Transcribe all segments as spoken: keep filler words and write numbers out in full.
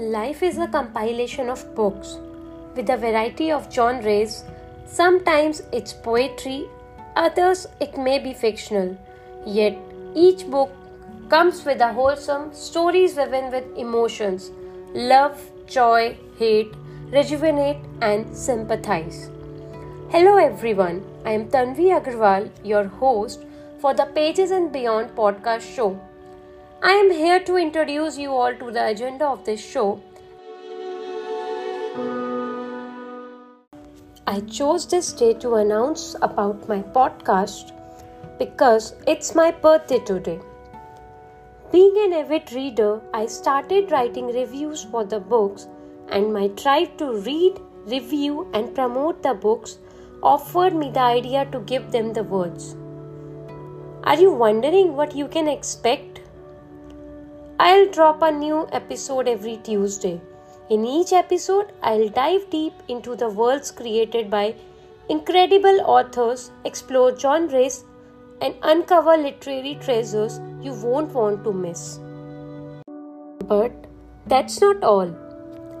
Life is a compilation of books with a variety of genres. Sometimes it's poetry, others it may be fictional. Yet each book comes with a wholesome stories woven with emotions, love, joy, hate, rejuvenate and sympathize. Hello everyone, I am Tanvi Agarwal, your host for the Pages and Beyond podcast show. I am here to introduce you all to the agenda of this show. I chose this day to announce about my podcast because it's my birthday today. Being an avid reader, I started writing reviews for the books, and my drive to read, review and promote the books offered me the idea to give them the words. Are you wondering what you can expect? I'll drop a new episode every Tuesday. In each episode, I'll dive deep into the worlds created by incredible authors, explore genres, and uncover literary treasures you won't want to miss. But that's not all.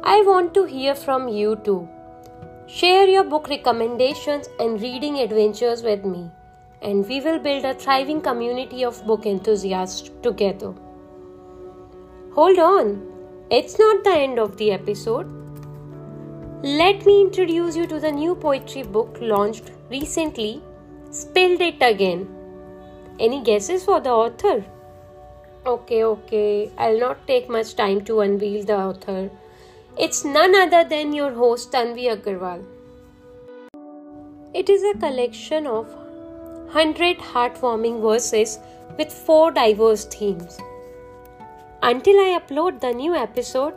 I want to hear from you too. Share your book recommendations and reading adventures with me, and we will build a thriving community of book enthusiasts together. Hold on, it's not the end of the episode. Let me introduce you to the new poetry book launched recently, Spilled It Again. Any guesses for the author? Okay, okay, I'll not take much time to unveil the author. It's none other than your host Tanvi Agarwal. It is a collection of one hundred heartwarming verses with four diverse themes. Until I upload the new episode,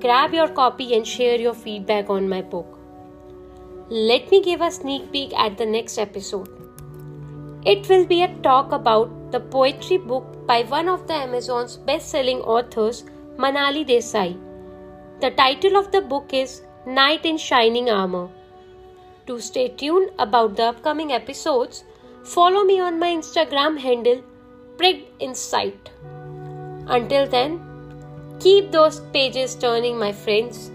grab your copy and share your feedback on my book. Let me give a sneak peek at the next episode. It will be a talk about the poetry book by one of the Amazon's best-selling authors, Manali Desai. The title of the book is Knight in Shining Armor. To stay tuned about the upcoming episodes, follow me on my Instagram handle, Prig Insight. Until then, keep those pages turning, my friends.